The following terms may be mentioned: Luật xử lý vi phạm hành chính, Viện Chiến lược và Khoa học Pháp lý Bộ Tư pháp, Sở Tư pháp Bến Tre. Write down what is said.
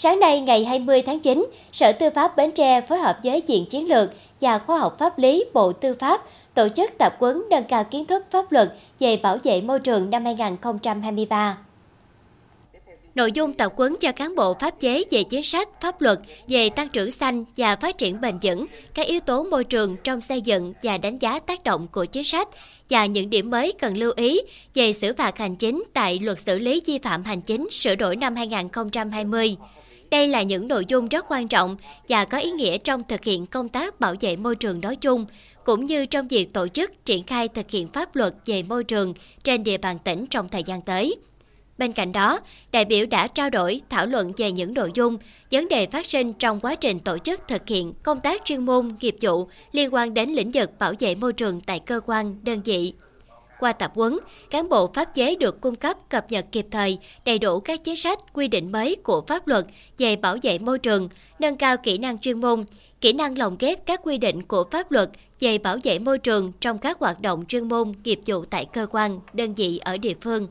Sáng nay ngày 20 tháng 9, Sở Tư pháp Bến Tre phối hợp với Viện Chiến lược và Khoa học Pháp lý Bộ Tư pháp tổ chức tập huấn nâng cao kiến thức pháp luật về bảo vệ môi trường năm 2023. Nội dung tập huấn cho cán bộ pháp chế về chính sách, pháp luật, về tăng trưởng xanh và phát triển bền vững, các yếu tố môi trường trong xây dựng và đánh giá tác động của chính sách và những điểm mới cần lưu ý về xử phạt hành chính tại Luật xử lý vi phạm hành chính sửa đổi năm 2020. Đây là những nội dung rất quan trọng và có ý nghĩa trong thực hiện công tác bảo vệ môi trường nói chung, cũng như trong việc tổ chức triển khai thực hiện pháp luật về môi trường trên địa bàn tỉnh trong thời gian tới. Bên cạnh đó, đại biểu đã trao đổi, thảo luận về những nội dung, vấn đề phát sinh trong quá trình tổ chức thực hiện công tác chuyên môn, nghiệp vụ liên quan đến lĩnh vực bảo vệ môi trường tại cơ quan, đơn vị. Qua tập huấn, cán bộ pháp chế được cung cấp cập nhật kịp thời đầy đủ các chính sách, quy định mới của pháp luật về bảo vệ môi trường, nâng cao kỹ năng chuyên môn, kỹ năng lồng ghép các quy định của pháp luật về bảo vệ môi trường trong các hoạt động chuyên môn, nghiệp vụ tại cơ quan, đơn vị ở địa phương.